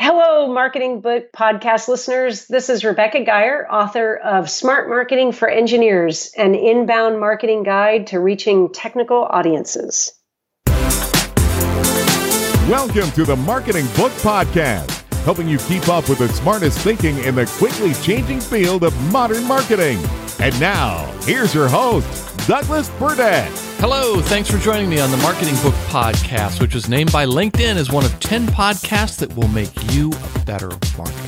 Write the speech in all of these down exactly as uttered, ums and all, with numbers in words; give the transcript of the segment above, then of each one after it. Hello, Marketing Book Podcast listeners. This is Rebecca Geier, author of Smart Marketing for Engineers, an inbound marketing guide to reaching technical audiences. Welcome to the Marketing Book Podcast, helping you keep up with the smartest thinking in the quickly changing field of modern marketing. And now, here's your host, Douglas Burdett. Hello, thanks for joining me on the Marketing Book Podcast, which was named by LinkedIn as one of ten podcasts that will make you a better marketer.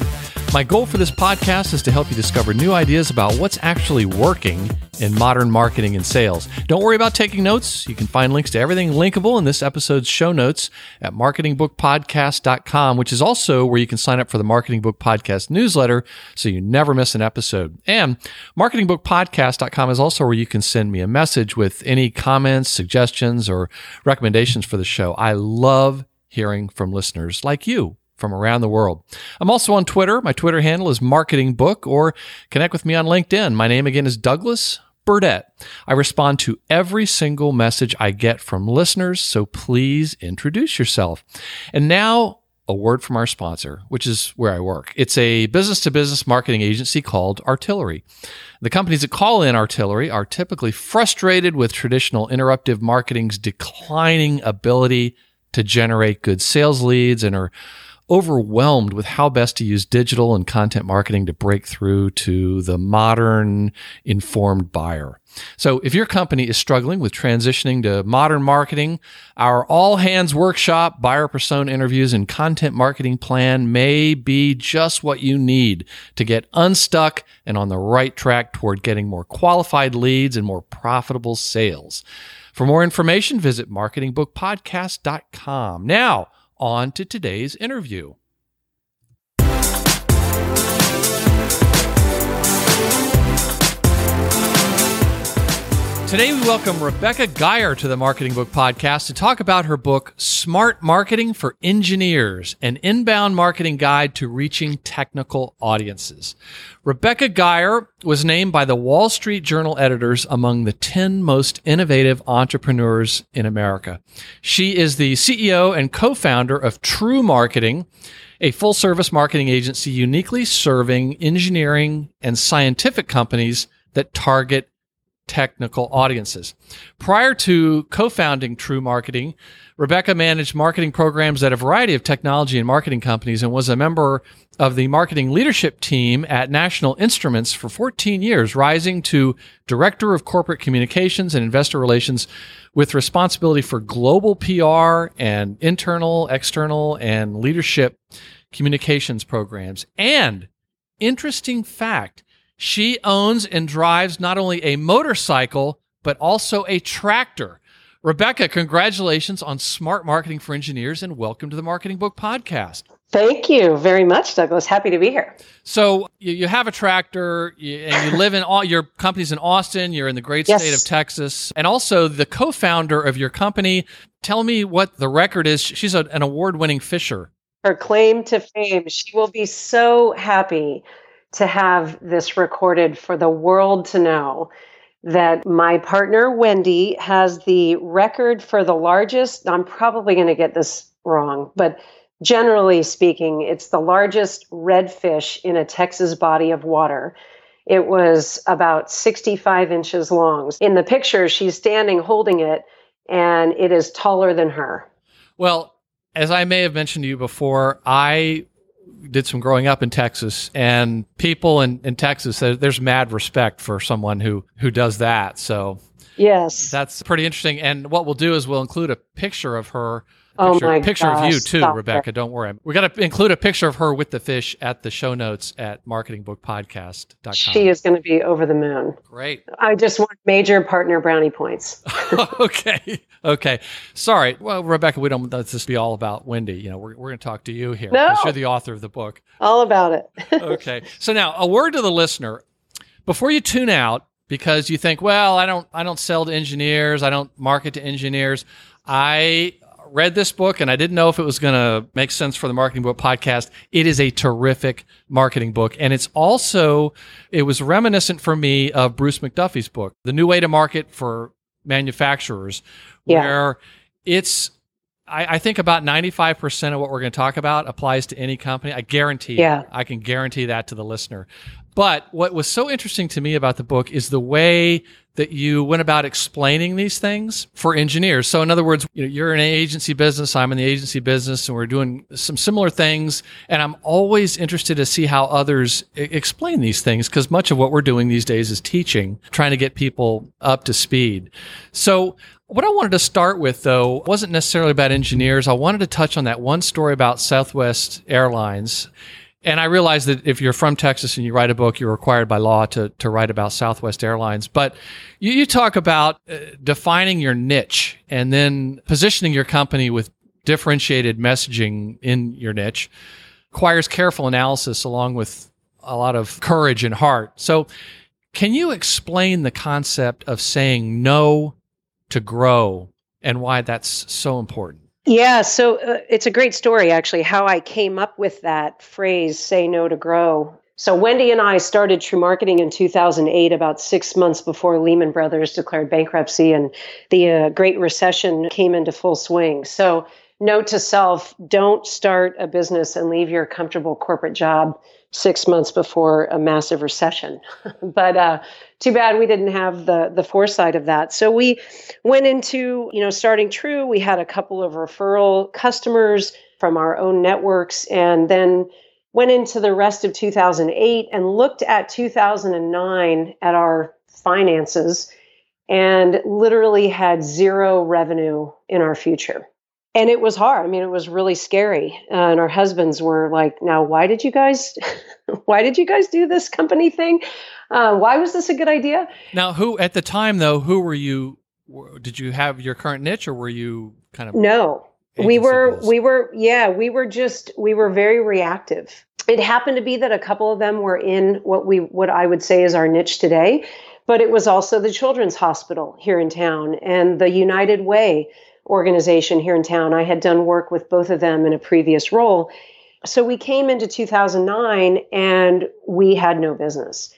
My goal for this podcast is to help you discover new ideas about what's actually working in modern marketing and sales. Don't worry about taking notes. You can find links to everything linkable in this episode's show notes at marketing book podcast dot com, which is also where you can sign up for the Marketing Book Podcast newsletter so you never miss an episode. And marketing book podcast dot com is also where you can send me a message with any comments, suggestions, or recommendations for the show. I love hearing from listeners like you from around the world. I'm also on Twitter. My Twitter handle is Marketing Book, or connect with me on LinkedIn. My name again is Douglas Burdett. I respond to every single message I get from listeners, so please introduce yourself. And now, a word from our sponsor, which is where I work. It's a business-to-business marketing agency called Artillery. The companies that call in Artillery are typically frustrated with traditional interruptive marketing's declining ability to generate good sales leads and are overwhelmed with how best to use digital and content marketing to break through to the modern, informed buyer. So if your company is struggling with transitioning to modern marketing, our all-hands workshop, buyer persona interviews, and content marketing plan may be just what you need to get unstuck and on the right track toward getting more qualified leads and more profitable sales. For more information, visit marketing book podcast dot com. Now, on to today's interview. Today, we welcome Rebecca Geier to the Marketing Book Podcast to talk about her book, Smart Marketing for Engineers, an inbound marketing guide to reaching technical audiences. Rebecca Geier was named by the Wall Street Journal editors among the ten most innovative entrepreneurs in America. She is the C E O and co-founder of True Marketing, a full-service marketing agency uniquely serving engineering and scientific companies that target technical audiences. Prior to co-founding True Marketing, Rebecca managed marketing programs at a variety of technology and marketing companies and was a member of the marketing leadership team at National Instruments for fourteen years, rising to Director of Corporate Communications and Investor Relations with responsibility for global P R and internal, external, and leadership communications programs. And interesting fact, she owns and drives not only a motorcycle, but also a tractor. Rebecca, congratulations on Smart Marketing for Engineers and welcome to the Marketing Book Podcast. Thank you very much, Douglas. Happy to be here. So you, you have a tractor you, and you live in all your company's in Austin. You're in the great yes. state of Texas and also the co-founder of your company. Tell me what the record is. She's a, an award-winning fisher. Her claim to fame. She will be so happy to have this recorded for the world to know that my partner, Wendy, has the record for the largest, I'm probably going to get this wrong, but generally speaking, it's the largest redfish in a Texas body of water. It was about sixty-five inches long. In the picture, she's standing holding it, and it is taller than her. Well, as I may have mentioned to you before, I did some growing up in Texas, and people in, in Texas, there's mad respect for someone who, who does that. So yes, that's pretty interesting. And what we'll do is we'll include a picture of her Oh picture, my picture gosh, of you too, Rebecca. It. Don't worry. We're going to include a picture of her with the fish at the show notes at marketing book podcast dot com. She is going to be over the moon. Great. I just want major partner brownie points. Okay. Okay. Sorry. Well, Rebecca, we don't let this be all about Wendy. You know, we're we're going to talk to you here. No. You're the author of the book. All about it. Okay. So now a word to the listener. Before you tune out, because you think, well, I don't I don't sell to engineers. I don't market to engineers. I read this book, and I didn't know if it was going to make sense for the Marketing Book Podcast. It is a terrific marketing book. And it's also, it was reminiscent for me of Bruce McDuffie's book, The New Way to Market for Manufacturers, yeah. where it's, I, I think about ninety-five percent of what we're going to talk about applies to any company. I guarantee yeah. I can guarantee that to the listener. But what was so interesting to me about the book is the way that you went about explaining these things for engineers. So in other words, you know, you're in an agency business, I'm in the agency business, and we're doing some similar things. And I'm always interested to see how others I- explain these things, because much of what we're doing these days is teaching, trying to get people up to speed. So what I wanted to start with, though, wasn't necessarily about engineers. I wanted to touch on that one story about Southwest Airlines. And I realize that if you're from Texas and you write a book, you're required by law to to write about Southwest Airlines. But you, you talk about uh, defining your niche and then positioning your company with differentiated messaging in your niche requires careful analysis along with a lot of courage and heart. So can you explain the concept of saying no to grow and why that's so important? Yeah, so uh, it's a great story, actually, how I came up with that phrase, say no to grow. So Wendy and I started True Marketing in two thousand eight, about six months before Lehman Brothers declared bankruptcy and the uh, Great Recession came into full swing. So note to self, don't start a business and leave your comfortable corporate job six months before a massive recession. But uh, too bad we didn't have the the foresight of that. So we went into, you know, starting True. We had a couple of referral customers from our own networks and then went into the rest of two thousand eight and looked at two thousand nine at our finances and literally had zero revenue in our future. And it was hard. I mean, it was really scary. Uh, and our husbands were like, now, why did you guys, why did you guys do this company thing? Uh, why was this a good idea? Now, who, at the time though, who were you, did you have your current niche or were you kind of? No, we were, based? we were, yeah, we were just, we were very reactive. It happened to be that a couple of them were in what we, what I would say is our niche today, but it was also the Children's Hospital here in town and the United Way organization here in town. I had done work with both of them in a previous role. So we came into two thousand nine and we had no business.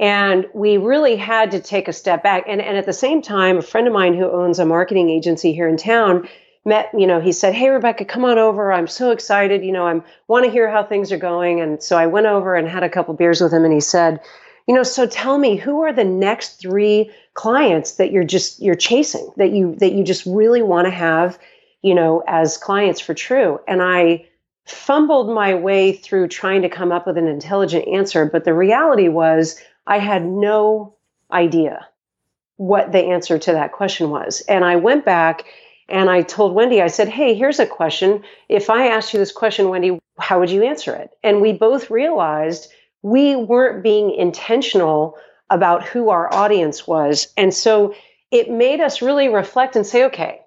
And we really had to take a step back. And, and at the same time, a friend of mine who owns a marketing agency here in town met, you know, he said, hey, Rebecca, come on over. I'm so excited. You know, I want to hear how things are going. And so I went over and had a couple beers with him. And he said, you know, so tell me, who are the next three clients that you're just you're chasing that you that you just really want to have, you know, as clients for True? And I fumbled my way through trying to come up with an intelligent answer, but the reality was I had no idea what the answer to that question was. And I went back and I told Wendy, I said, hey, here's a question. If I asked you this question, Wendy, how would you answer it? And we both realized we weren't being intentional about who our audience was. And so it made us really reflect and say, okay,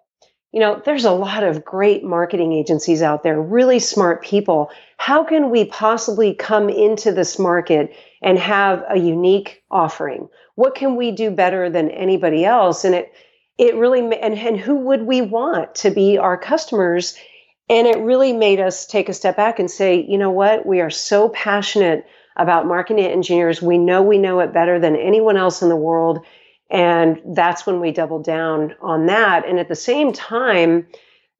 you know, there's a lot of great marketing agencies out there, really smart people. How can we possibly come into this market and have a unique offering? What can we do better than anybody else? And it it really, and, and who would we want to be our customers? And it really made us take a step back and say, you know what, we are so passionate about marketing engineers. We know we know it better than anyone else in the world. And that's when we doubled down on that. And at the same time,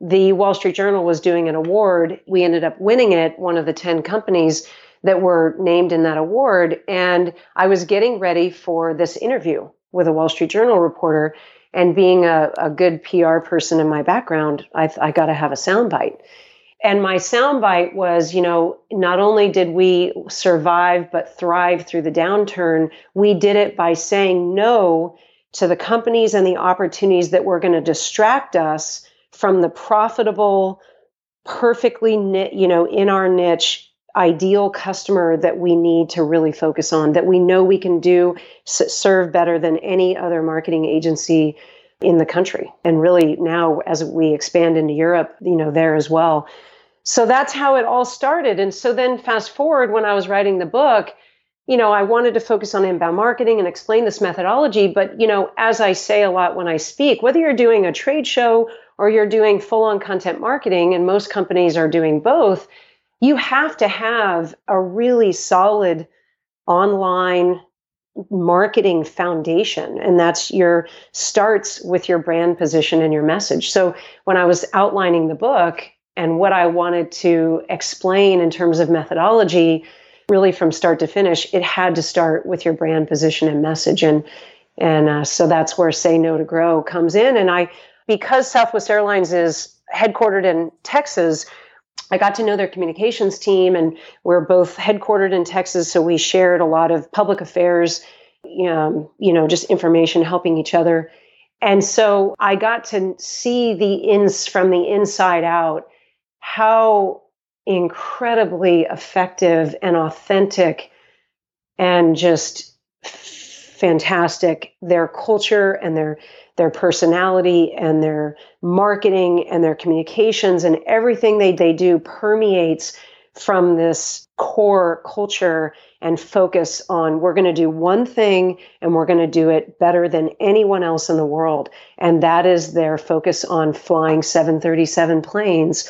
the Wall Street Journal was doing an award. We ended up winning it, one of the ten companies that were named in that award. And I was getting ready for this interview with a Wall Street Journal reporter. And being a, a good P R person in my background, I, I got to have a soundbite. And my soundbite was, you know, not only did we survive but thrive through the downturn, we did it by saying no to the companies and the opportunities that were going to distract us from the profitable, perfectly knit, you know, in our niche, ideal customer that we need to really focus on, that we know we can do serve better than any other marketing agency in the country. And really now, as we expand into Europe, you know, there as well. So that's how it all started. And so then fast forward, when I was writing the book, you know, I wanted to focus on inbound marketing and explain this methodology. But, you know, as I say a lot when I speak, whether you're doing a trade show or you're doing full-on content marketing, and most companies are doing both, you have to have a really solid online marketing foundation. And that's your starts with your brand position and your message. So when I was outlining the book and what I wanted to explain in terms of methodology, really from start to finish, it had to start with your brand position and message. And, and uh, so that's where Say No to Grow comes in. And I, because Southwest Airlines is headquartered in Texas, I got to know their communications team, and we're both headquartered in Texas. So we shared a lot of public affairs, um, you know, just information, helping each other. And so I got to see the ins from the inside out, how incredibly effective and authentic and just fantastic their culture and their their personality and their marketing and their communications and everything they, they do permeates from this core culture and focus on, we're going to do one thing and we're going to do it better than anyone else in the world. And that is their focus on flying seven thirty-seven planes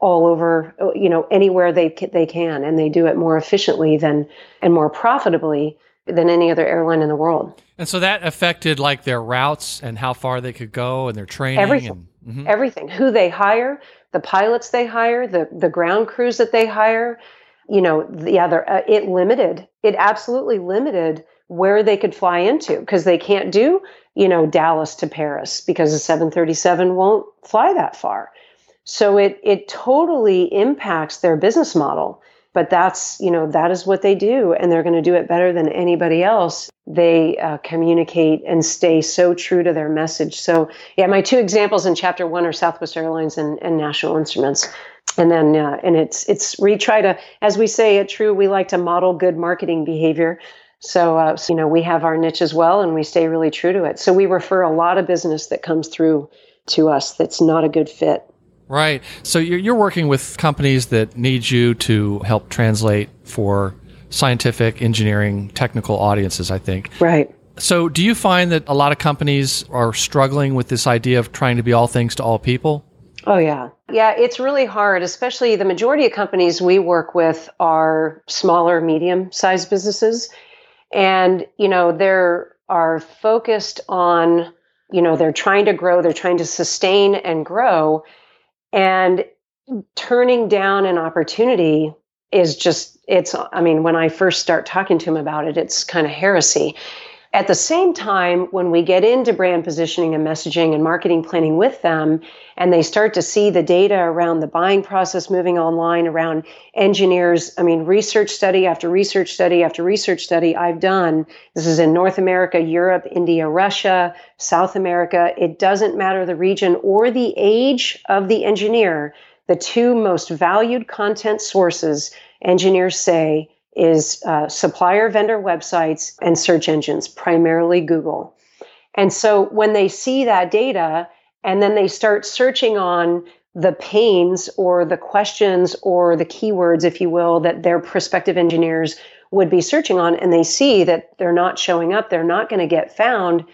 all over, you know, anywhere they they can. And they do it more efficiently than and more profitably than any other airline in the world. And so that affected like their routes and how far they could go and their training. Everything, and, mm-hmm. everything, who they hire, the pilots they hire, the, the ground crews that they hire, you know, the other, uh, it limited, it absolutely limited where they could fly into, because they can't do, you know, Dallas to Paris because a seven thirty-seven won't fly that far. So it, it totally impacts their business model. But that's, you know, that is what they do. And they're going to do it better than anybody else. They uh, communicate and stay so true to their message. So yeah, my two examples in chapter one are Southwest Airlines and, and National Instruments. And then, uh, and it's, it's, we try to, as we say at True, we like to model good marketing behavior. So, uh, so, you know, we have our niche as well, and we stay really true to it. So we refer a lot of business that comes through to us that's not a good fit. Right. So you're, you're working with companies that need you to help translate for scientific, engineering, technical audiences, I think. Right. So do you find that a lot of companies are struggling with this idea of trying to be all things to all people? Oh, yeah. Yeah, it's really hard, especially the majority of companies we work with are smaller, medium-sized businesses. And, you know, they're are focused on, you know, they're trying to grow, they're trying to sustain and grow. And turning down an opportunity is just, it's, I mean, when I first start talking to them about it, it's kind of heresy. At the same time, when we get into brand positioning and messaging and marketing planning with them, and they start to see the data around the buying process moving online, around engineers, I mean, research study after research study after research study I've done, this is in North America, Europe, India, Russia, South America, it doesn't matter the region or the age of the engineer, the two most valued content sources, engineers say, is uh, supplier vendor websites and search engines, primarily Google. And so when they see that data and then they start searching on the pains or the questions or the keywords, if you will, that their prospective engineers would be searching on, and they see that they're not showing up, they're not going to get found,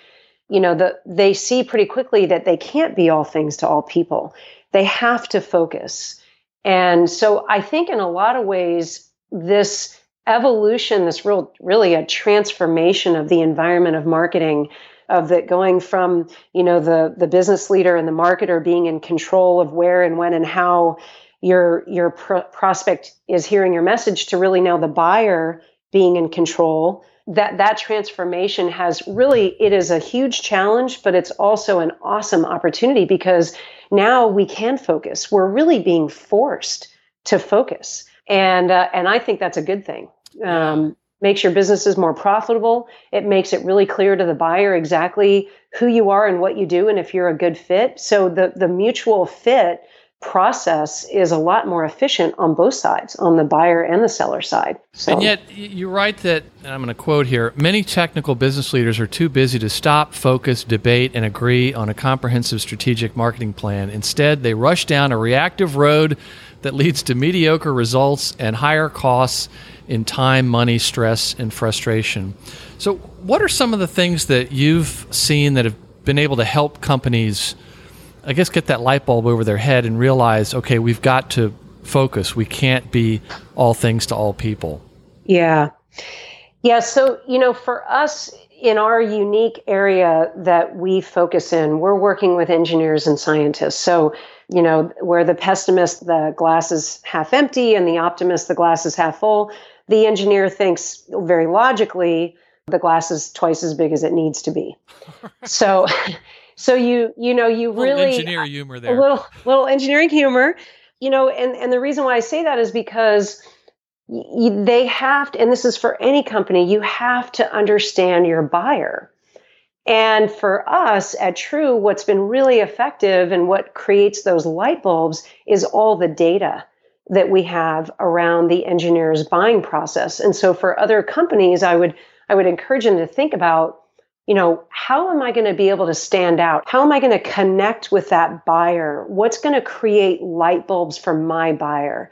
you know, the, they see pretty quickly that they can't be all things to all people. They have to focus. And so I think in a lot of ways, this evolution, this real, really a transformation of the environment of marketing, of that going from, you know, the, the business leader and the marketer being in control of where and when and how your, your pro- prospect is hearing your message to really now the buyer being in control. That, that transformation has really, it is a huge challenge, but it's also an awesome opportunity because now we can focus. We're really being forced to focus. And uh, and I think that's a good thing. Um, makes your businesses more profitable. It makes it really clear to the buyer exactly who you are and what you do and if you're a good fit. So the, the mutual fit process is a lot more efficient on both sides, on the buyer and the seller side. So. And yet you're right that, and I'm going to quote here, many technical business leaders are too busy to stop, focus, debate, and agree on a comprehensive strategic marketing plan. Instead, they rush down a reactive road that leads to mediocre results and higher costs in time, money, stress, and frustration. So what are some of the things that you've seen that have been able to help companies, I guess, get that light bulb over their head and realize, okay, we've got to focus. We can't be all things to all people. Yeah. Yeah. So, you know, for us in our unique area that we focus in, we're working with engineers and scientists. So, you know, where the pessimist, the glass is half empty, and the optimist, the glass is half full, the engineer thinks very logically the glass is twice as big as it needs to be. So... So you, you know, you really, little engineer humor there. A little, little engineering humor, you know, and, and the reason why I say that is because you, they have to, and this is for any company, you have to understand your buyer. And for us at True, what's been really effective and what creates those light bulbs is all the data that we have around the engineer's buying process. And so for other companies, I would, I would encourage them to think about, you know, how am I going to be able to stand out? How am I going to connect with that buyer? What's going to create light bulbs for my buyer?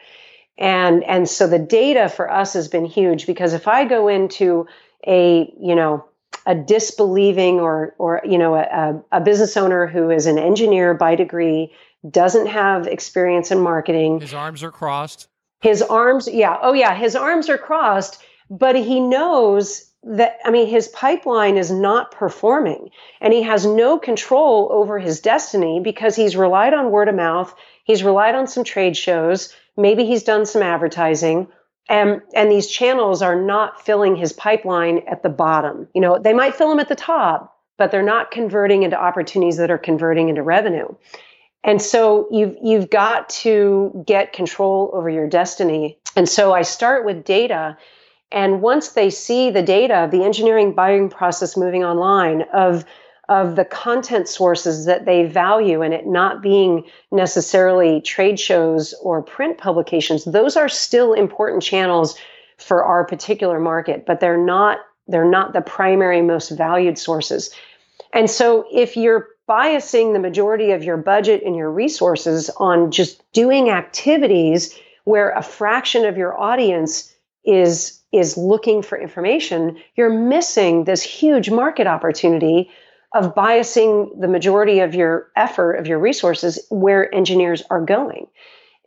And and so the data for us has been huge, because if I go into a, you know, a disbelieving or, or you know, a, a business owner who is an engineer by degree, doesn't have experience in marketing. His arms are crossed. His arms, yeah. Oh, yeah. His arms are crossed, but he knows that, I mean, his pipeline is not performing and he has no control over his destiny because he's relied on word of mouth. He's relied on some trade shows. Maybe he's done some advertising, and, and these channels are not filling his pipeline at the bottom. You know, they might fill them at the top, but they're not converting into opportunities that are converting into revenue. And so you've, you've got to get control over your destiny. And so I start with data. And once they see the data, the engineering buying process moving online, of, of the content sources that they value and it not being necessarily trade shows or print publications, those are still important channels for our particular market, but they're not, they're not the primary most valued sources. And so if you're biasing the majority of your budget and your resources on just doing activities where a fraction of your audience is is looking for information, you're missing this huge market opportunity of biasing the majority of your effort, of your resources, where engineers are going.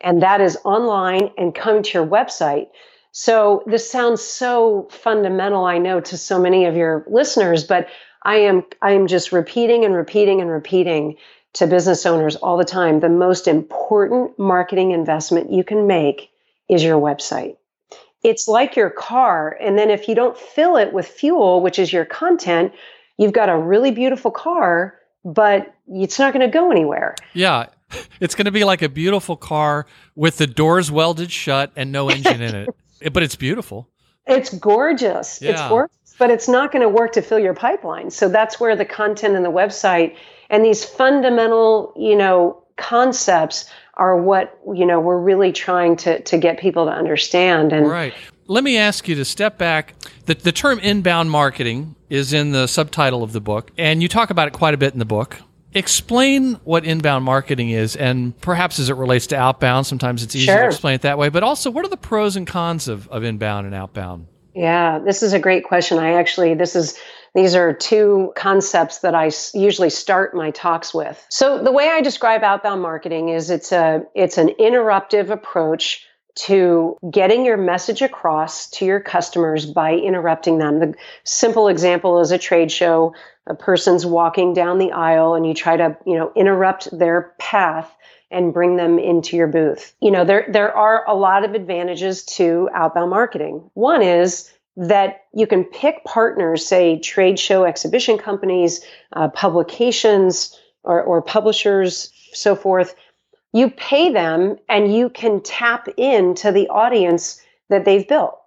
And that is online and coming to your website. So this sounds so fundamental, I know, to so many of your listeners, but I am I am just repeating and repeating and repeating to business owners all the time, the most important marketing investment you can make is your website. It's like your car. And then if you don't fill it with fuel, which is your content, you've got a really beautiful car, but it's not going to go anywhere. Yeah. It's going to be like a beautiful car with the doors welded shut and no engine in it. But it's beautiful. It's gorgeous. Yeah. It's gorgeous, but it's not going to work to fill your pipeline. So that's where the content and the website and these fundamental, you know, concepts are what, you know, we're really trying to to get people to understand. And right. Let me ask you to step back. The, the term inbound marketing is in the subtitle of the book, and you talk about it quite a bit in the book. Explain what inbound marketing is, and perhaps as it relates to outbound, sometimes it's easier sure. to explain it that way, but also what are the pros and cons of, of inbound and outbound? Yeah, this is a great question. I actually, this is, these are two concepts that I usually start my talks with. So the way I describe outbound marketing is it's a, it's an interruptive approach to getting your message across to your customers by interrupting them. The simple example is a trade show. A person's walking down the aisle and you try to, you know, interrupt their path and bring them into your booth. You know, there there are a lot of advantages to outbound marketing. One is that you can pick partners, say trade show exhibition companies, uh, publications or, or publishers, so forth. You pay them and you can tap into the audience that they've built.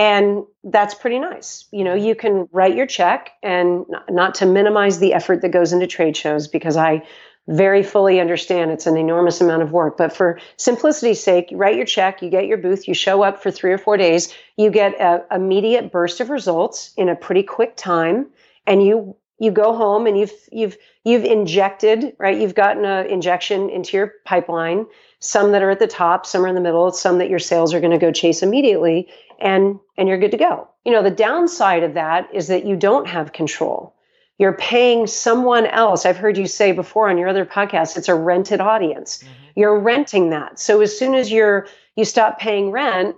And that's pretty nice. You know, you can write your check, and not to minimize the effort that goes into trade shows, because I very fully understand it's an enormous amount of work. But for simplicity's sake, you write your check, you get your booth, you show up for three or four days, you get an immediate burst of results in a pretty quick time, and you you go home and you've you've you've injected, right? You've gotten an injection into your pipeline. Some that are at the top, some are in the middle, some that your sales are going to go chase immediately, and and you're good to go. You know, the downside of that is that you don't have control. You're paying someone else. I've heard you say before on your other podcast, it's a rented audience. Mm-hmm. You're renting that. So as soon as you're you stop paying rent,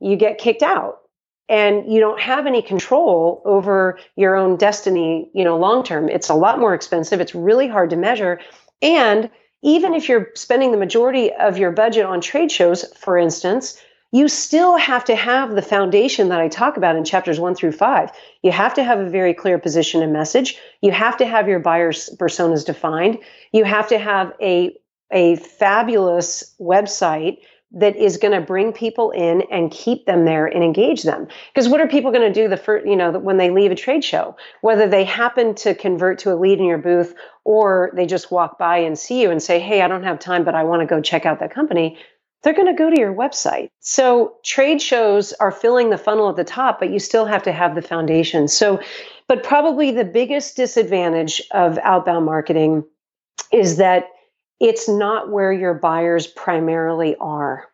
you get kicked out. And you don't have any control over your own destiny, you know, long term. It's a lot more expensive. It's really hard to measure. And even if you're spending the majority of your budget on trade shows, for instance, you still have to have the foundation that I talk about in chapters one through five. You have to have a very clear position and message. You have to have your buyer personas defined. You have to have a, a fabulous website that is going to bring people in and keep them there and engage them. Because what are people going to do the first, you know, when they leave a trade show, whether they happen to convert to a lead in your booth or they just walk by and see you and say, hey, I don't have time, but I want to go check out that company. They're going to go to your website. So trade shows are filling the funnel at the top, but you still have to have the foundation. So, but probably the biggest disadvantage of outbound marketing is that it's not where your buyers primarily are.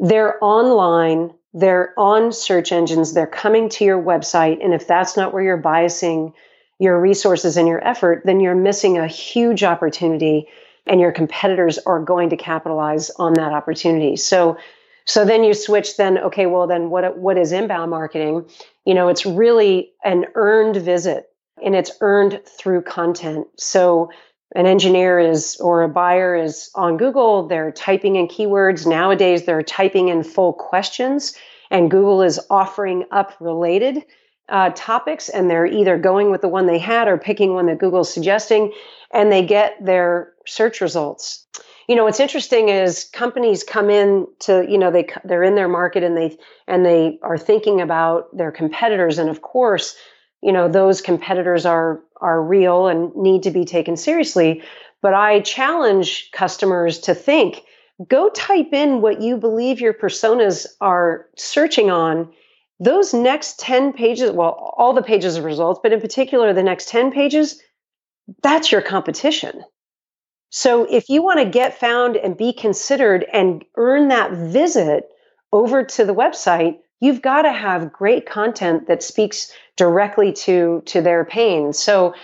They're online, they're on search engines, they're coming to your website. And if that's not where you're biasing your resources and your effort, then you're missing a huge opportunity, and your competitors are going to capitalize on that opportunity. So, so then you switch then, okay, well then what, what is inbound marketing? You know, it's really an earned visit, and it's earned through content. So an engineer is, or a buyer is on Google, they're typing in keywords. Nowadays, they're typing in full questions, and Google is offering up related uh, topics, and they're either going with the one they had or picking one that Google's suggesting, and they get their search results. You know, what's interesting is companies come in to, you know, they, they're in their market and they, and they are thinking about their competitors. And of course, you know, those competitors are are real and need to be taken seriously. But I challenge customers to think, go type in what you believe your personas are searching on. Those next ten pages, well, all the pages of results, but in particular, the next ten pages, that's your competition. So if you want to get found and be considered and earn that visit over to the website, you've got to have great content that speaks directly to to their pain. So,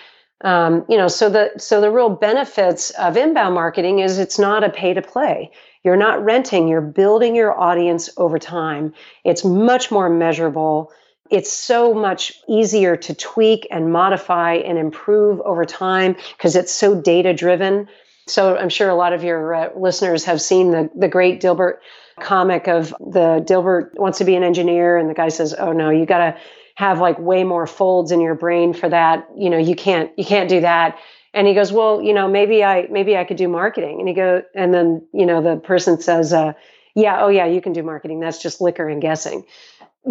um, you know, so the so the real benefits of inbound marketing is it's not a pay to play. You're not renting. You're building your audience over time. It's much more measurable. It's so much easier to tweak and modify and improve over time because it's so data driven. So I'm sure a lot of your uh, listeners have seen the the great Dilbert comic of the Dilbert wants to be an engineer, and the guy says, "Oh no, you got to have like way more folds in your brain for that. You know, you can't you can't do that." And he goes, "Well, you know, maybe I maybe I could do marketing." And he go, and then you know the person says, uh, "Yeah, oh yeah, you can do marketing. That's just liquor and guessing."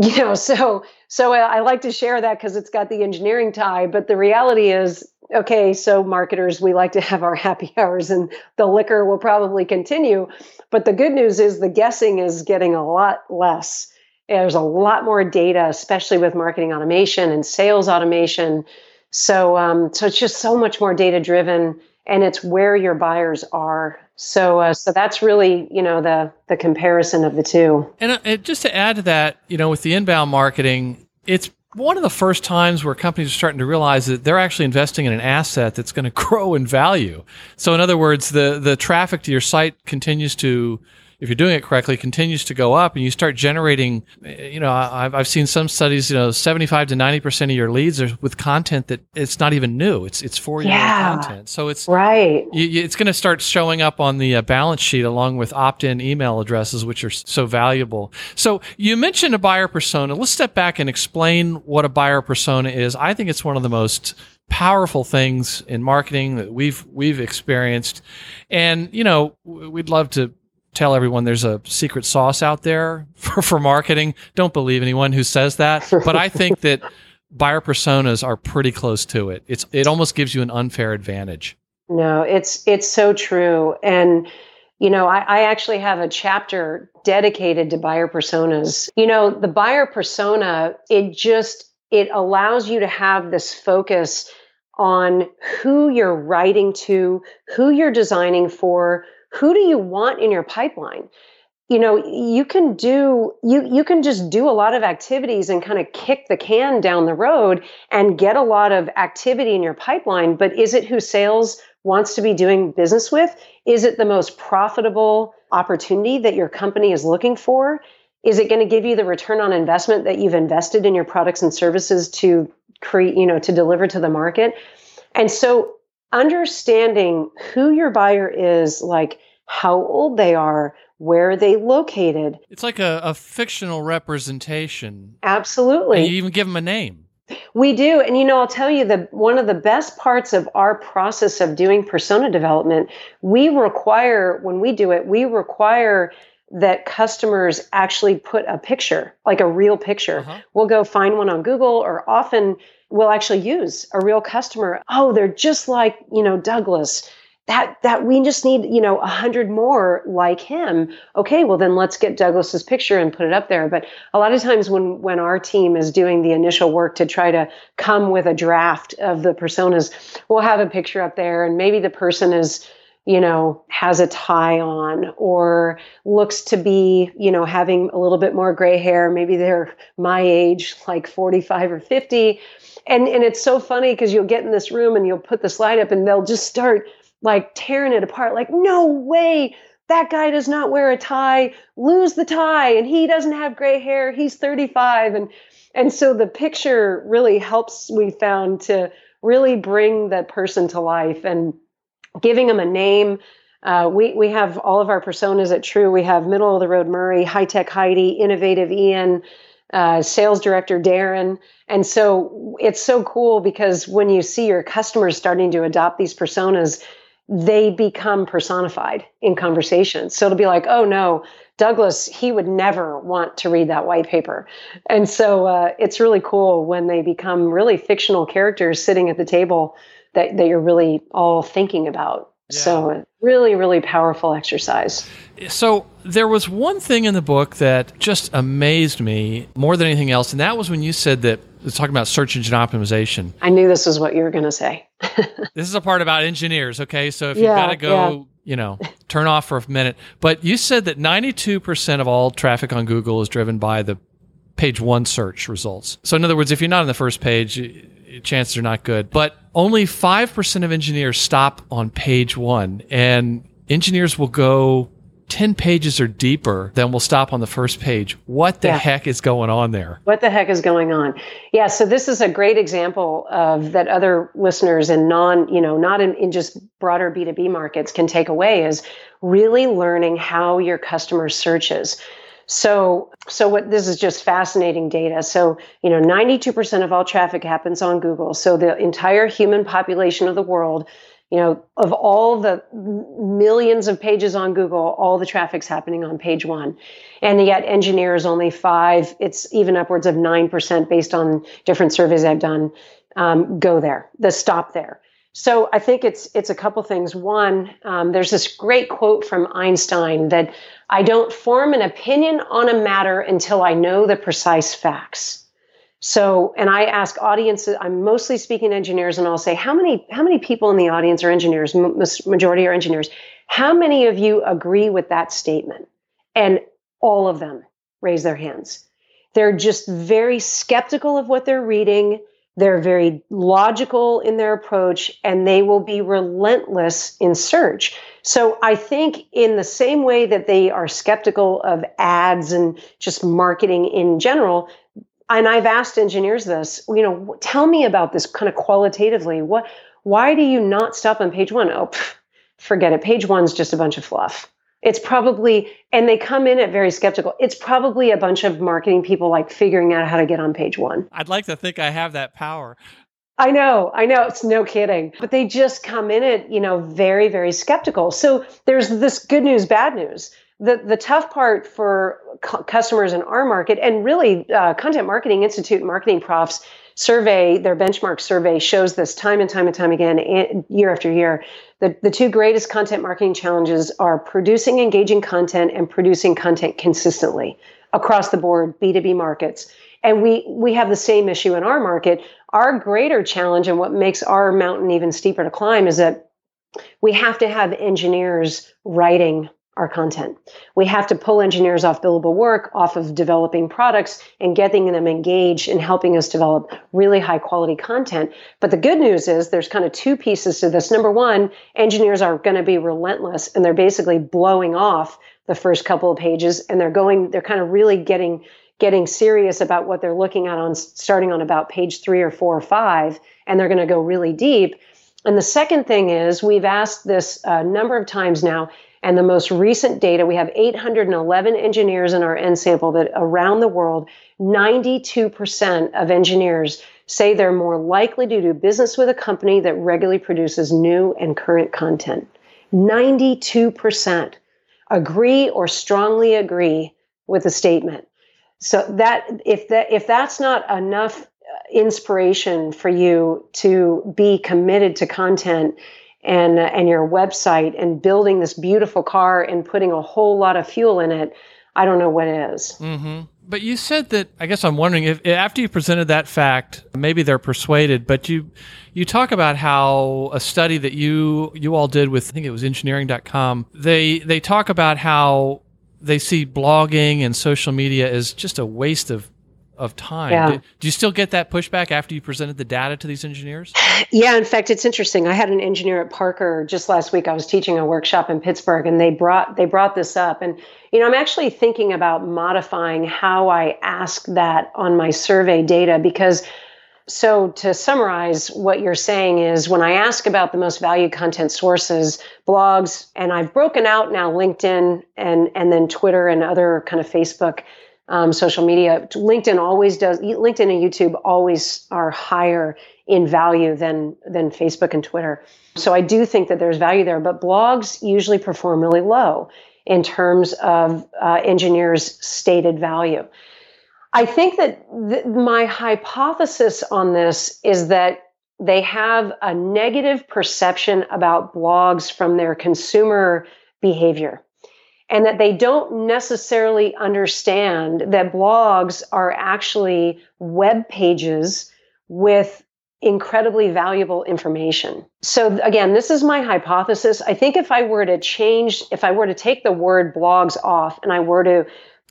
You know, so so I like to share that because it's got the engineering tie, but the reality is, okay, so marketers, we like to have our happy hours and the liquor will probably continue. But the good news is the guessing is getting a lot less. There's a lot more data, especially with marketing automation and sales automation. So um, so it's just so much more data driven, and it's where your buyers are. So, uh, so that's really, you know, the the comparison of the two. And uh, just to add to that, you know, with the inbound marketing, it's one of the first times where companies are starting to realize that they're actually investing in an asset that's going to grow in value. So, in other words, the the traffic to your site continues to, if you're doing it correctly, continues to go up, and you start generating. You know, I've I've seen some studies. You know, seventy-five to ninety percent of your leads are with content that it's not even new. It's it's four year old yeah, content. So it's right. You, you, it's going to start showing up on the uh, balance sheet along with opt-in email addresses, which are so valuable. So you mentioned a buyer persona. Let's step back and explain what a buyer persona is. I think it's one of the most powerful things in marketing that we've we've experienced, and you know, we'd love to tell everyone there's a secret sauce out there for, for marketing. Don't believe anyone who says that. But I think that buyer personas are pretty close to it. It's it almost gives you an unfair advantage. No, it's it's so true. And you know, I, I actually have a chapter dedicated to buyer personas. You know, the buyer persona, it just it allows you to have this focus on who you're writing to, who you're designing for, who do you want in your pipeline. You know, you can do you you can just do a lot of activities and kind of kick the can down the road and get a lot of activity in your pipeline, but is it who sales wants to be doing business with? Is it the most profitable opportunity that your company is looking for? Is it going to give you the return on investment that you've invested in your products and services to create, you know, to deliver to the market? And so understanding who your buyer is, like how old they are, where are they located? It's like a, a fictional representation. Absolutely. And you even give them a name. We do. And, you know, I'll tell you that one of the best parts of our process of doing persona development, we require, when we do it, we require that customers actually put a picture, like a real picture. Uh-huh. We'll go find one on Google, or often we'll actually use a real customer. Oh, they're just like, you know, Douglas. That that we just need, you know, a hundred more like him. Okay, well then let's get Douglas's picture and put it up there. But a lot of times when when our team is doing the initial work to try to come with a draft of the personas, we'll have a picture up there, and maybe the person is, you know, has a tie on or looks to be, you know, having a little bit more gray hair. Maybe they're my age, like forty-five or fifty. And and it's so funny because you'll get in this room and you'll put the slide up and they'll just start like tearing it apart. Like, no way, that guy does not wear a tie, lose the tie. And he doesn't have gray hair. He's thirty-five. And, and so the picture really helps, we found, to really bring that person to life and giving them a name. Uh, we, we have all of our personas at True. We have middle of the road Murray, high tech Heidi, innovative Ian, Uh, sales director Darren. And so it's so cool because when you see your customers starting to adopt these personas, they become personified in conversations. So it'll be like, oh no, Douglas, he would never want to read that white paper. And so uh, it's really cool when they become really fictional characters sitting at the table that, that you're really all thinking about. Yeah. So really, really powerful exercise. So there was one thing in the book that just amazed me more than anything else, and that was when you said that, it's talking about search engine optimization. I knew this was what you were going to say. This is a part about engineers, okay? So if yeah, you've got to go, yeah. you know, turn off for a minute. But you said that ninety-two percent of all traffic on Google is driven by the page one search results. So in other words, if you're not on the first page, chances are not good. But only five percent of engineers stop on page one, and engineers will go ten pages or deeper than will stop on the first page. What the yeah. heck is going on there? What the heck is going on? Yeah, so this is a great example of that other listeners and non, you know, not in, in just broader B two B markets can take away is really learning how your customer searches. So, so what this is just fascinating data. So, you know, ninety-two percent of all traffic happens on Google. So the entire human population of the world, you know, of all the millions of pages on Google, all the traffic's happening on page one. And yet engineers only five, it's even upwards of nine percent based on different surveys I've done, um, go there, the stop there. So I think it's it's a couple things. One, um, there's this great quote from Einstein that I don't form an opinion on a matter until I know the precise facts. So, and I ask audiences, I'm mostly speaking to engineers, and I'll say, how many how many people in the audience are engineers? M- majority are engineers. How many of you agree with that statement? And all of them raise their hands. They're just very skeptical of what they're reading. They're very logical in their approach, and they will be relentless in search. So I think in the same way that they are skeptical of ads and just marketing in general, and I've asked engineers this, you know, tell me about this kind of qualitatively. What, why do you not stop on page one? Oh, pff, forget it. Page one's just a bunch of fluff. It's probably, and they come in at very skeptical, it's probably a bunch of marketing people like figuring out how to get on page one. I'd like to think I have that power. I know, I know, it's no kidding. But they just come in at, you know, very, very skeptical. So there's this good news, bad news. The the tough part for cu- customers in our market, and really uh, Content Marketing Institute and Marketing Profs survey, their benchmark survey shows this time and time and time again, and year after year, that the two greatest content marketing challenges are producing engaging content and producing content consistently across the board, B two B markets. And we we have the same issue in our market. Our greater challenge and what makes our mountain even steeper to climb is that we have to have engineers writing our content. We have to pull engineers off billable work, off of developing products, and getting them engaged in helping us develop really high quality content. But the good news is there's kind of two pieces to this. Number one, engineers are going to be relentless, and they're basically blowing off the first couple of pages, and they're going, they're kind of really getting getting serious about what they're looking at on starting on about page three or four or five, and they're going to go really deep. And the second thing is we've asked this a uh, number of times now. And the most recent data, we have eight hundred eleven engineers in our N sample that around the world, ninety-two percent of engineers say they're more likely to do business with a company that regularly produces new and current content. ninety-two percent agree or strongly agree with the statement. So that if that if that's not enough inspiration for you to be committed to content, and uh, and your website and building this beautiful car and putting a whole lot of fuel in it, I don't know what it is. Mm-hmm. But you said that, I guess I'm wondering if after you presented that fact, maybe they're persuaded, but you you talk about how a study that you you all did with, I think it was engineering dot com, they they talk about how they see blogging and social media as just a waste of of time. Yeah. Do, do you still get that pushback after you presented the data to these engineers? Yeah, in fact, it's interesting. I had an engineer at Parker just last week. I was teaching a workshop in Pittsburgh, and they brought they brought this up. And you know, I'm actually thinking about modifying how I ask that on my survey data, because so to summarize what you're saying is when I ask about the most valued content sources, blogs, and I've broken out now LinkedIn and and then Twitter and other kind of Facebook Um, social media, LinkedIn always does. LinkedIn and YouTube always are higher in value than than Facebook and Twitter. So I do think that there's value there, but blogs usually perform really low in terms of uh, engineers' stated value. I think that th- my hypothesis on this is that they have a negative perception about blogs from their consumer behavior, and that they don't necessarily understand that blogs are actually web pages with incredibly valuable information. So again, this is my hypothesis. I think if I were to change, if I were to take the word blogs off and I were to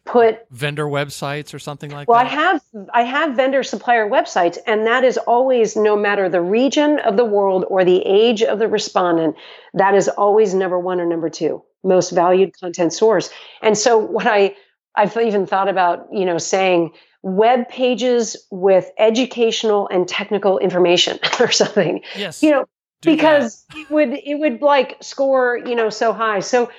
put vendor websites or something like well, that. Well, I have I have vendor supplier websites, and that is always, no matter the region of the world or the age of the respondent, that is always number one or number two most valued content source. And so what I I've even thought about, you know, saying web pages with educational and technical information or something. Yes. You know, because it would it would like score, you know, so high. So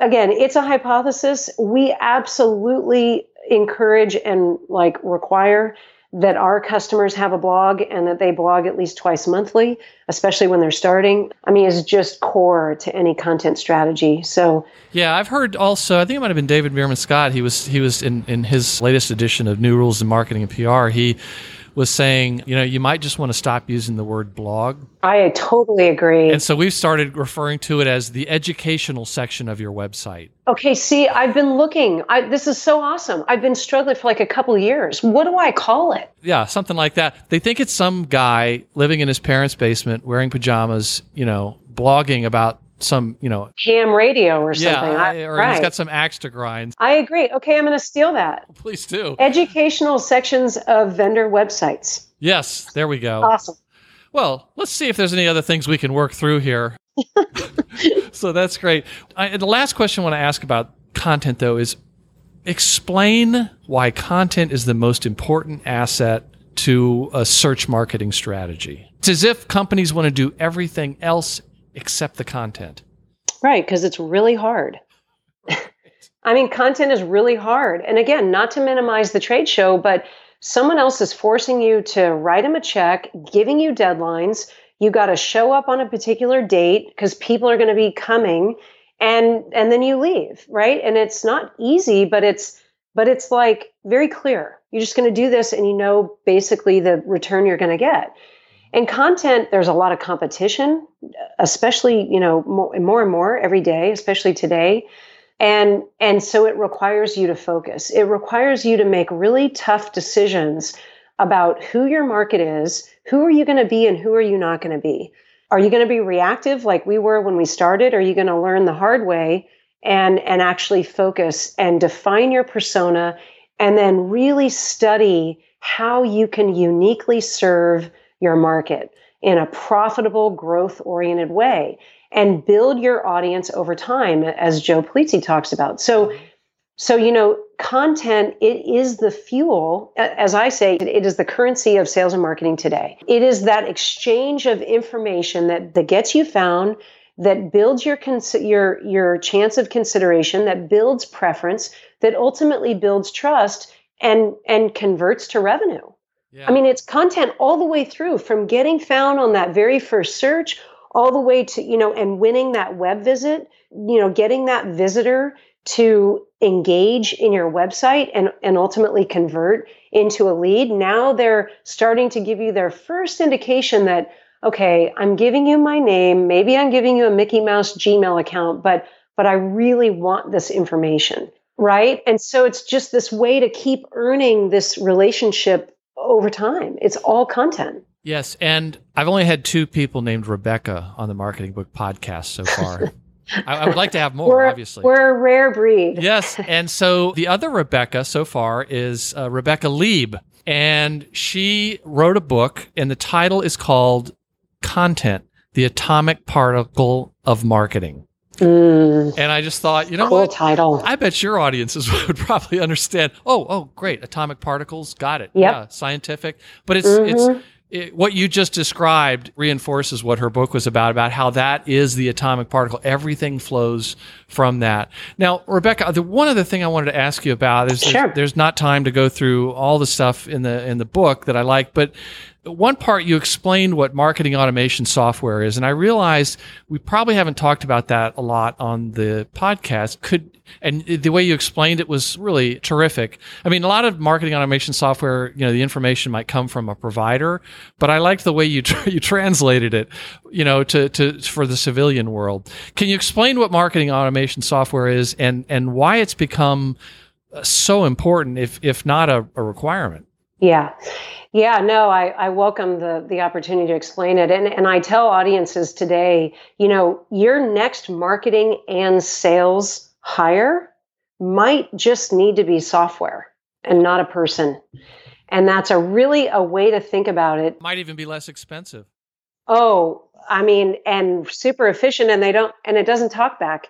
again, it's a hypothesis. We absolutely encourage and like require that our customers have a blog and that they blog at least twice monthly, especially when they're starting. I mean, it's just core to any content strategy. So yeah, I've heard also, I think it might have been David Meerman Scott. He was he was in, in his latest edition of New Rules in Marketing and P R. He was saying, you know, you might just want to stop using the word blog. I totally agree. And so we've started referring to it as the educational section of your website. Okay, see, I've been looking. I, this is so awesome. I've been struggling for like a couple of years. What do I call it? Yeah, something like that. They think it's some guy living in his parents' basement, wearing pajamas, you know, blogging about some, you know, ham radio or something. Yeah, I, or right. He's got some axe to grind. I agree. Okay, I'm going to steal that. Please do. Educational sections of vendor websites. Yes, there we go. Awesome. Well, let's see if there's any other things we can work through here. So that's great. I, and the last question I want to ask about content, though, is explain why content is the most important asset to a search marketing strategy. It's as if companies want to do everything else except the content. Right, because it's really hard. I mean, content is really hard. And again, not to minimize the trade show, but someone else is forcing you to write them a check, giving you deadlines. You got to show up on a particular date because people are going to be coming. and and then you leave, right? And it's not easy, but it's but it's like very clear. You're just going to do this, and you know basically the return you're going to get. And content, there's a lot of competition, especially, you know, more, more and more every day, especially today. And and so it requires you to focus. It requires you to make really tough decisions about who your market is, who are you going to be and who are you not going to be. Are you going to be reactive like we were when we started? Are you going to learn the hard way and, and actually focus and define your persona and then really study how you can uniquely serve your market in a profitable, growth-oriented way and build your audience over time, as Joe Pulizzi talks about. So, so you know, content, it is the fuel. As I say, it is the currency of sales and marketing today. It is that exchange of information that, that gets you found, that builds your, cons- your, your chance of consideration, that builds preference, that ultimately builds trust and, and converts to revenue. Yeah. I mean, it's content all the way through, from getting found on that very first search all the way to, you know, and winning that web visit, you know, getting that visitor to engage in your website and, and ultimately convert into a lead. Now they're starting to give you their first indication that, okay, I'm giving you my name. Maybe I'm giving you a Mickey Mouse Gmail account, but but I really want this information, right? And so it's just this way to keep earning this relationship over time. It's all content. Yes. And I've only had two people named Rebecca on the Marketing Book Podcast so far. I, I would like to have more, we're, obviously. We're a rare breed. Yes. And so the other Rebecca so far is uh, Rebecca Lieb. And she wrote a book, and the title is called Content, The Atomic Particle of Marketing. Mm. And I just thought, you know cool what? Title. I bet your audiences would probably understand. Oh, oh, great. Atomic particles. Got it. Yep. Yeah. Scientific. But it's, mm-hmm. it's, it, what you just described reinforces what her book was about, about how that is the atomic particle. Everything flows from that. Now, Rebecca, the one other thing I wanted to ask you about is sure. there's, there's not time to go through all the stuff in the, in the book that I like, but one part you explained what marketing automation software is, and I realized we probably haven't talked about that a lot on the podcast. Could and the way you explained it was really terrific. I mean, a lot of marketing automation software, you know, the information might come from a provider, but I liked the way you tra- you translated it, you know, to to for the civilian world. Can you explain what marketing automation software is and and why it's become so important, if if not a, a requirement? Yeah. Yeah, no, I, I welcome the the opportunity to explain it. And and I tell audiences today, you know, your next marketing and sales hire might just need to be software and not a person. And that's a really a way to think about it. Might even be less expensive. Oh, I mean, and super efficient, and they don't and it doesn't talk back.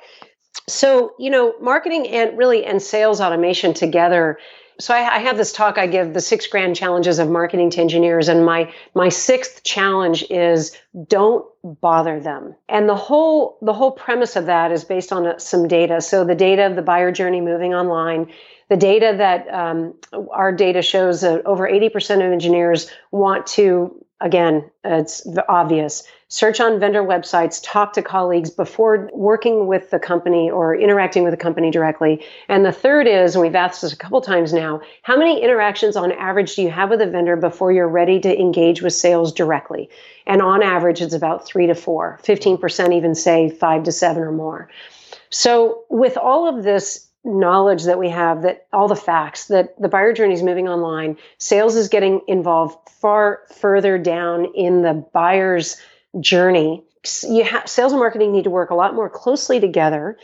So, you know, marketing and really and sales automation together. So I, I have this talk I give, the six grand challenges of marketing to engineers. And my my sixth challenge is don't bother them. And the whole the whole premise of that is based on some data. So the data of the buyer journey moving online, the data that um, our data shows that over eighty percent of engineers want to, again, it's obvious, search on vendor websites, talk to colleagues before working with the company or interacting with the company directly. And the third is, and we've asked this a couple times now, how many interactions on average do you have with a vendor before you're ready to engage with sales directly? And on average, it's about three to four, fifteen percent even say five to seven or more. So with all of this knowledge that we have, that all the facts, that the buyer journey is moving online, sales is getting involved far further down in the buyer's journey. You ha- sales and marketing need to work a lot more closely together,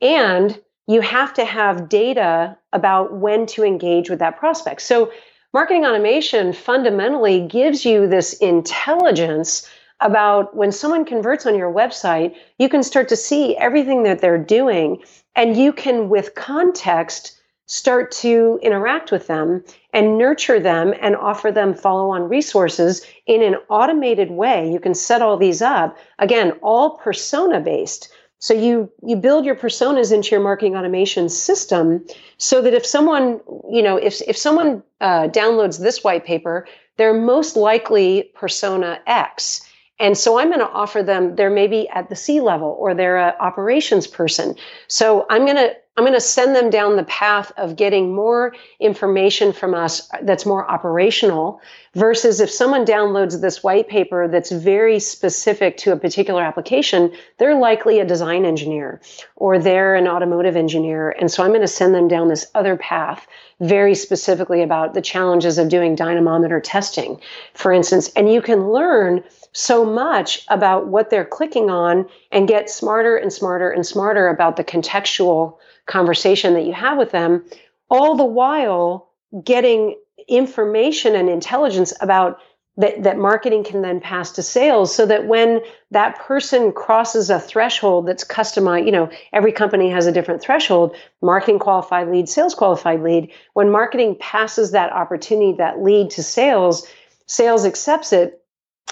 and you have to have data about when to engage with that prospect. So marketing automation fundamentally gives you this intelligence about when someone converts on your website, you can start to see everything that they're doing, and you can, with context, start to interact with them and nurture them and offer them follow-on resources in an automated way. You can set all these up. Again, all persona-based. So you you build your personas into your marketing automation system so that if someone, you know, if if someone uh, downloads this white paper, they're most likely persona X. And so I'm going to offer them, they're maybe at the C level or they're an operations person. So I'm going to, I'm going to send them down the path of getting more information from us that's more operational versus if someone downloads this white paper that's very specific to a particular application, they're likely a design engineer or they're an automotive engineer. And so I'm going to send them down this other path very specifically about the challenges of doing dynamometer testing, for instance. And you can learn so much about what they're clicking on and get smarter and smarter and smarter about the contextual conversation that you have with them, all the while getting information and intelligence about that, that marketing can then pass to sales so that when that person crosses a threshold that's customized, you know, every company has a different threshold, marketing qualified lead, sales qualified lead. When marketing passes that opportunity, that lead to sales, sales accepts it.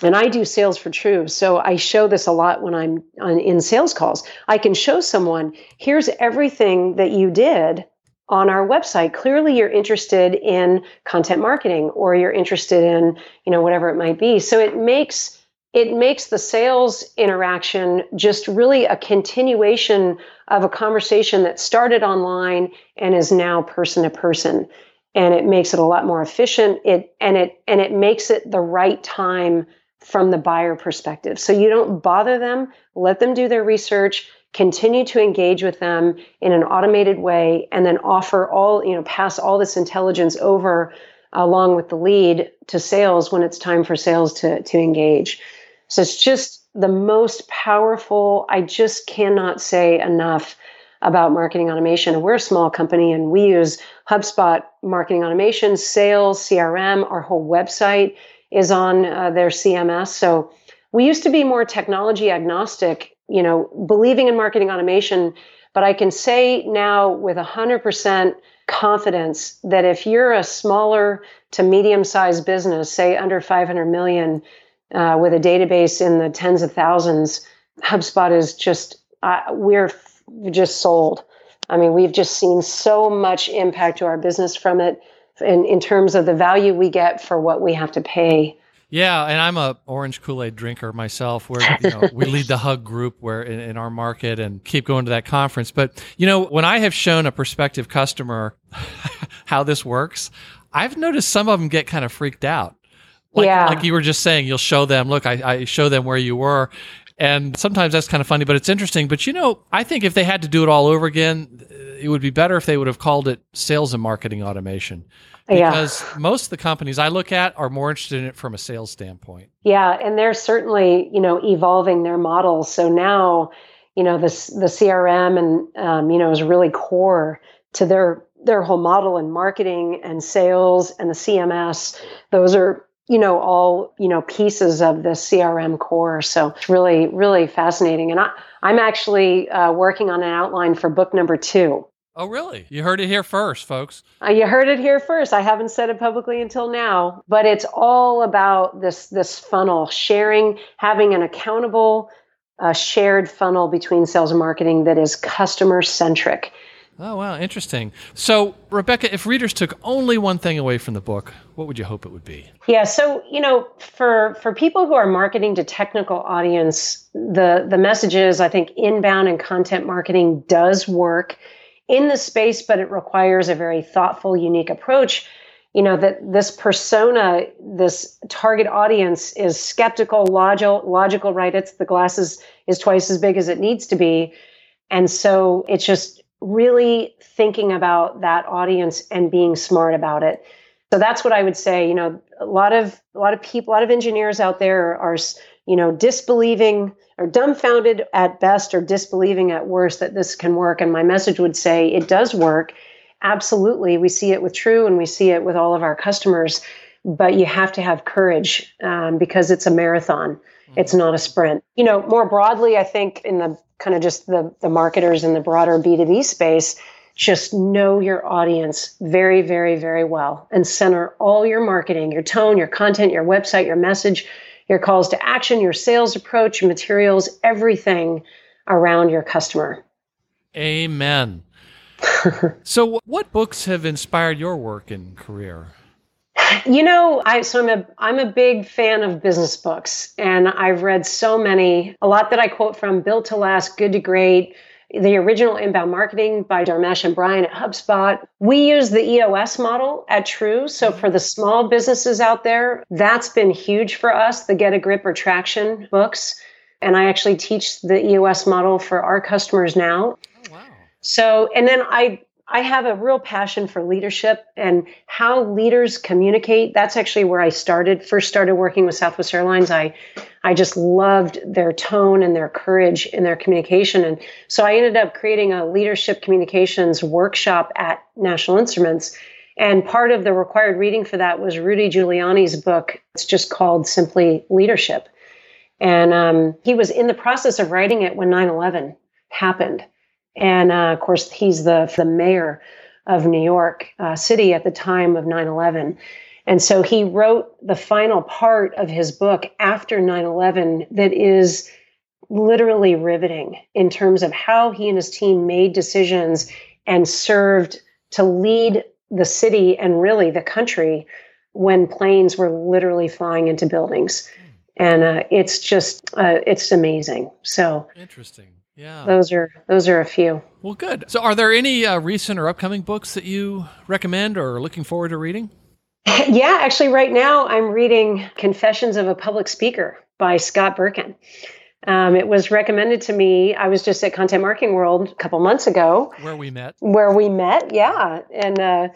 And I do sales for true. So I show this a lot when I'm on, in sales calls. I can show someone, here's everything that you did on our website. Clearly you're interested in content marketing or you're interested in, you know, whatever it might be. So it makes it makes the sales interaction just really a continuation of a conversation that started online and is now person to person. And it makes it a lot more efficient. It and it and it makes it the right time from the buyer perspective. So you don't bother them, let them do their research, continue to engage with them in an automated way, and then offer all, you know, pass all this intelligence over uh, along with the lead to sales when it's time for sales to, to engage. So it's just the most powerful, I just cannot say enough about marketing automation. We're a small company and we use HubSpot marketing automation, sales, C R M, our whole website is on uh, their C M S. So we used to be more technology agnostic, you know, believing in marketing automation, but I can say now with one hundred percent confidence that if you're a smaller to medium-sized business, say under five hundred million, uh, with a database in the tens of thousands, HubSpot is just, uh, we're just sold. I mean, we've just seen so much impact to our business from it in, in terms of the value we get for what we have to pay. Yeah, and I'm a orange Kool-Aid drinker myself where you know, we lead the hug group where in, in our market and keep going to that conference. But you know, when I have shown a prospective customer how this works, I've noticed some of them get kind of freaked out. Like, yeah. like you were just saying, you'll show them, look, I, I show them where you were. And sometimes that's kind of funny, but it's interesting. But, you know, I think if they had to do it all over again, it would be better if they would have called it sales and marketing automation. Because yeah. most of the companies I look at are more interested in it from a sales standpoint. Yeah, and they're certainly, you know, evolving their models. So now, you know, this, the C R M and, um, you know, is really core to their, their whole model in marketing and sales and the C M S. Those are, you know, all, you know, pieces of the C R M core. So it's really, really fascinating. And I, I'm actually uh, working on an outline for book number two. Oh, really? You heard it here first, folks. Uh, you heard it here first. I haven't said it publicly until now, but it's all about this, this funnel, sharing, having an accountable, uh, shared funnel between sales and marketing that is customer centric. Oh, wow. Interesting. So, Rebecca, if readers took only one thing away from the book, what would you hope it would be? Yeah. So, you know, for, for people who are marketing to technical audience, the, the message is, I think, inbound and content marketing does work in the space, but it requires a very thoughtful, unique approach. You know, that this persona, this target audience is skeptical, logical, logical, right? It's the glass is, is twice as big as it needs to be. And so it's just really thinking about that audience and being smart about it. So that's what I would say. You know, a lot of a lot of people, a lot of engineers out there are, you know, disbelieving or dumbfounded at best or disbelieving at worst that this can work. And my message would say it does work. Absolutely. We see it with True and we see it with all of our customers, but you have to have courage um, because it's a marathon. Mm-hmm. It's not a sprint. You know, more broadly, I think in the kind of just the, the marketers in the broader B two B space, just know your audience very, very, very well and center all your marketing, your tone, your content, your website, your message, your calls to action, your sales approach, your materials, everything around your customer. Amen. So what books have inspired your work and career? You know, I so I'm a I'm a big fan of business books, and I've read so many. A lot that I quote from: Built to Last, Good to Great, the original Inbound Marketing by Dharmesh and Brian at HubSpot. We use the E O S model at True. So for the small businesses out there, that's been huge for us, the Get a Grip or Traction books. And I actually teach the E O S model for our customers now. Oh, wow. So, and then I, I have a real passion for leadership and how leaders communicate. That's actually where I started, first started working with Southwest Airlines. I, I just loved their tone and their courage and their communication. And so I ended up creating a leadership communications workshop at National Instruments. And part of the required reading for that was Rudy Giuliani's book. It's just called simply Leadership. And um, he was in the process of writing it when nine eleven happened. And, uh, of course, he's the, the mayor of New York uh, City at the time of nine eleven. And so he wrote the final part of his book after nine eleven that is literally riveting in terms of how he and his team made decisions and served to lead the city and really the country when planes were literally flying into buildings. And uh, it's just, uh, it's amazing. So interesting. Yeah. Those are, those are a few. Well, good. So are there any uh, recent or upcoming books that you recommend or are looking forward to reading? Yeah, actually right now I'm reading Confessions of a Public Speaker by Scott Birkin. Um, it was recommended to me. I was just at Content Marketing World a couple months ago. Where we met. Where we met, yeah. And uh,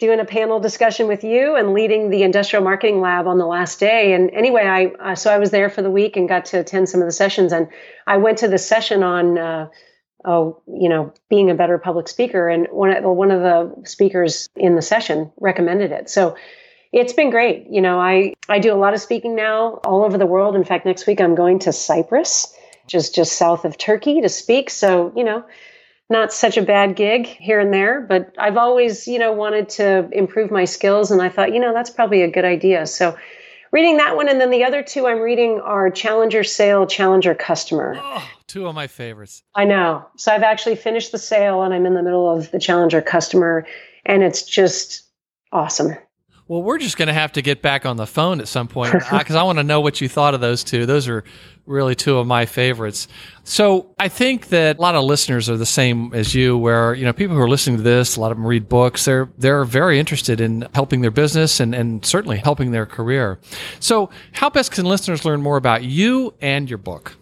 doing a panel discussion with you and leading the Industrial Marketing Lab on the last day. And anyway, I uh, so I was there for the week and got to attend some of the sessions. And I went to the session on, uh, oh, you know, being a better public speaker. And one of, one of the speakers in the session recommended it. So it's been great. You know, I, I do a lot of speaking now all over the world. In fact, next week I'm going to Cyprus, which is just south of Turkey, to speak. So, you know, not such a bad gig here and there, but I've always, you know, wanted to improve my skills. And I thought, you know, that's probably a good idea. So reading that one. And then the other two I'm reading are Challenger Sale, Challenger Customer. Oh, two of my favorites. I know. So I've actually finished the sale and I'm in the middle of the Challenger Customer, and it's just awesome. Well, we're just going to have to get back on the phone at some point because I want to know what you thought of those two. Those are really two of my favorites. So I think that a lot of listeners are the same as you, where, you know, people who are listening to this, a lot of them read books. They're they're very interested in helping their business and, and certainly helping their career. So how best can listeners learn more about you and your book?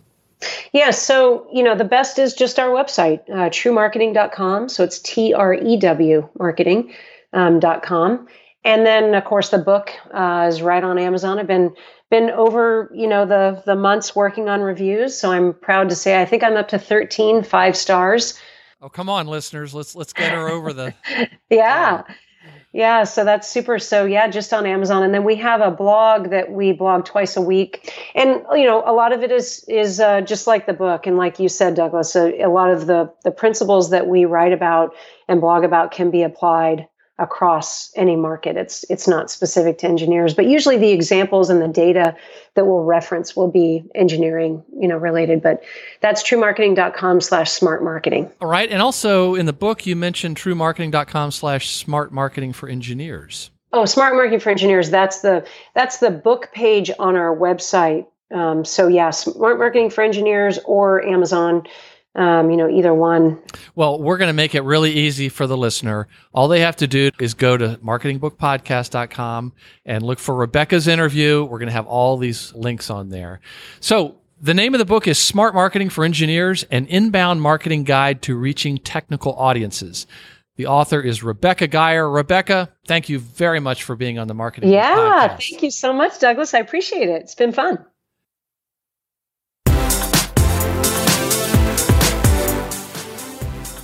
Yeah, so, you know, the best is just our website, uh, true marketing dot com. So it's T R E W marketing, um, dot com. And then, of course, the book uh, is right on Amazon. I've been been over, you know, the the months working on reviews, so I'm proud to say I think I'm up to thirteen five stars. Oh, come on, listeners! Let's let's get her over the. yeah, um, yeah. So that's super. So yeah, just on Amazon, and then we have a blog that we blog twice a week, and you know, a lot of it is is uh, just like the book, and like you said, Douglas, a, a lot of the the principles that we write about and blog about can be applied across any market. It's it's not specific to engineers, but usually the examples and the data that we'll reference will be engineering, you know, related. But that's true marketing dot com slash smart marketing. All right. And also in the book, you mentioned true marketing dot com slash smart marketing for engineers. Oh, Smart Marketing for Engineers. That's the that's the book page on our website. Um, so yeah, Smart Marketing for Engineers or Amazon. Um, you know, either one. Well, we're going to make it really easy for the listener. All they have to do is go to marketing book podcast dot com and look for Rebecca's interview. We're going to have all these links on there. So the name of the book is Smart Marketing for Engineers, an Inbound Marketing Guide to Reaching Technical Audiences. The author is Rebecca Geier. Rebecca, thank you very much for being on the Marketing yeah, Podcast. Yeah, thank you so much, Douglas. I appreciate it. It's been fun.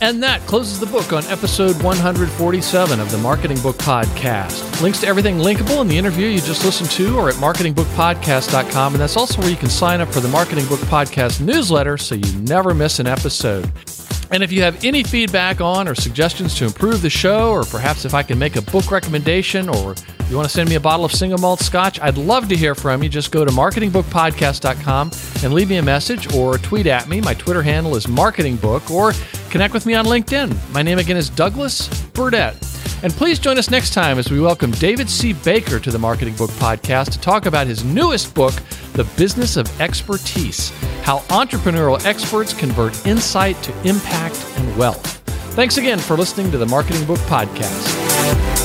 And that closes the book on episode one forty-seven of the Marketing Book Podcast. Links to everything linkable in the interview you just listened to are at marketing book podcast dot com. And that's also where you can sign up for the Marketing Book Podcast newsletter so you never miss an episode. And if you have any feedback on or suggestions to improve the show, or perhaps if I can make a book recommendation, or you want to send me a bottle of single malt scotch, I'd love to hear from you. Just go to marketing book podcast dot com and leave me a message or tweet at me. My Twitter handle is marketingbook, or connect with me on LinkedIn. My name again is Douglas Burdett. And please join us next time as we welcome David C. Baker to the Marketing Book Podcast to talk about his newest book, The Business of Expertise, How Entrepreneurial Experts Convert Insight to Impact and Wealth. Thanks again for listening to the Marketing Book Podcast.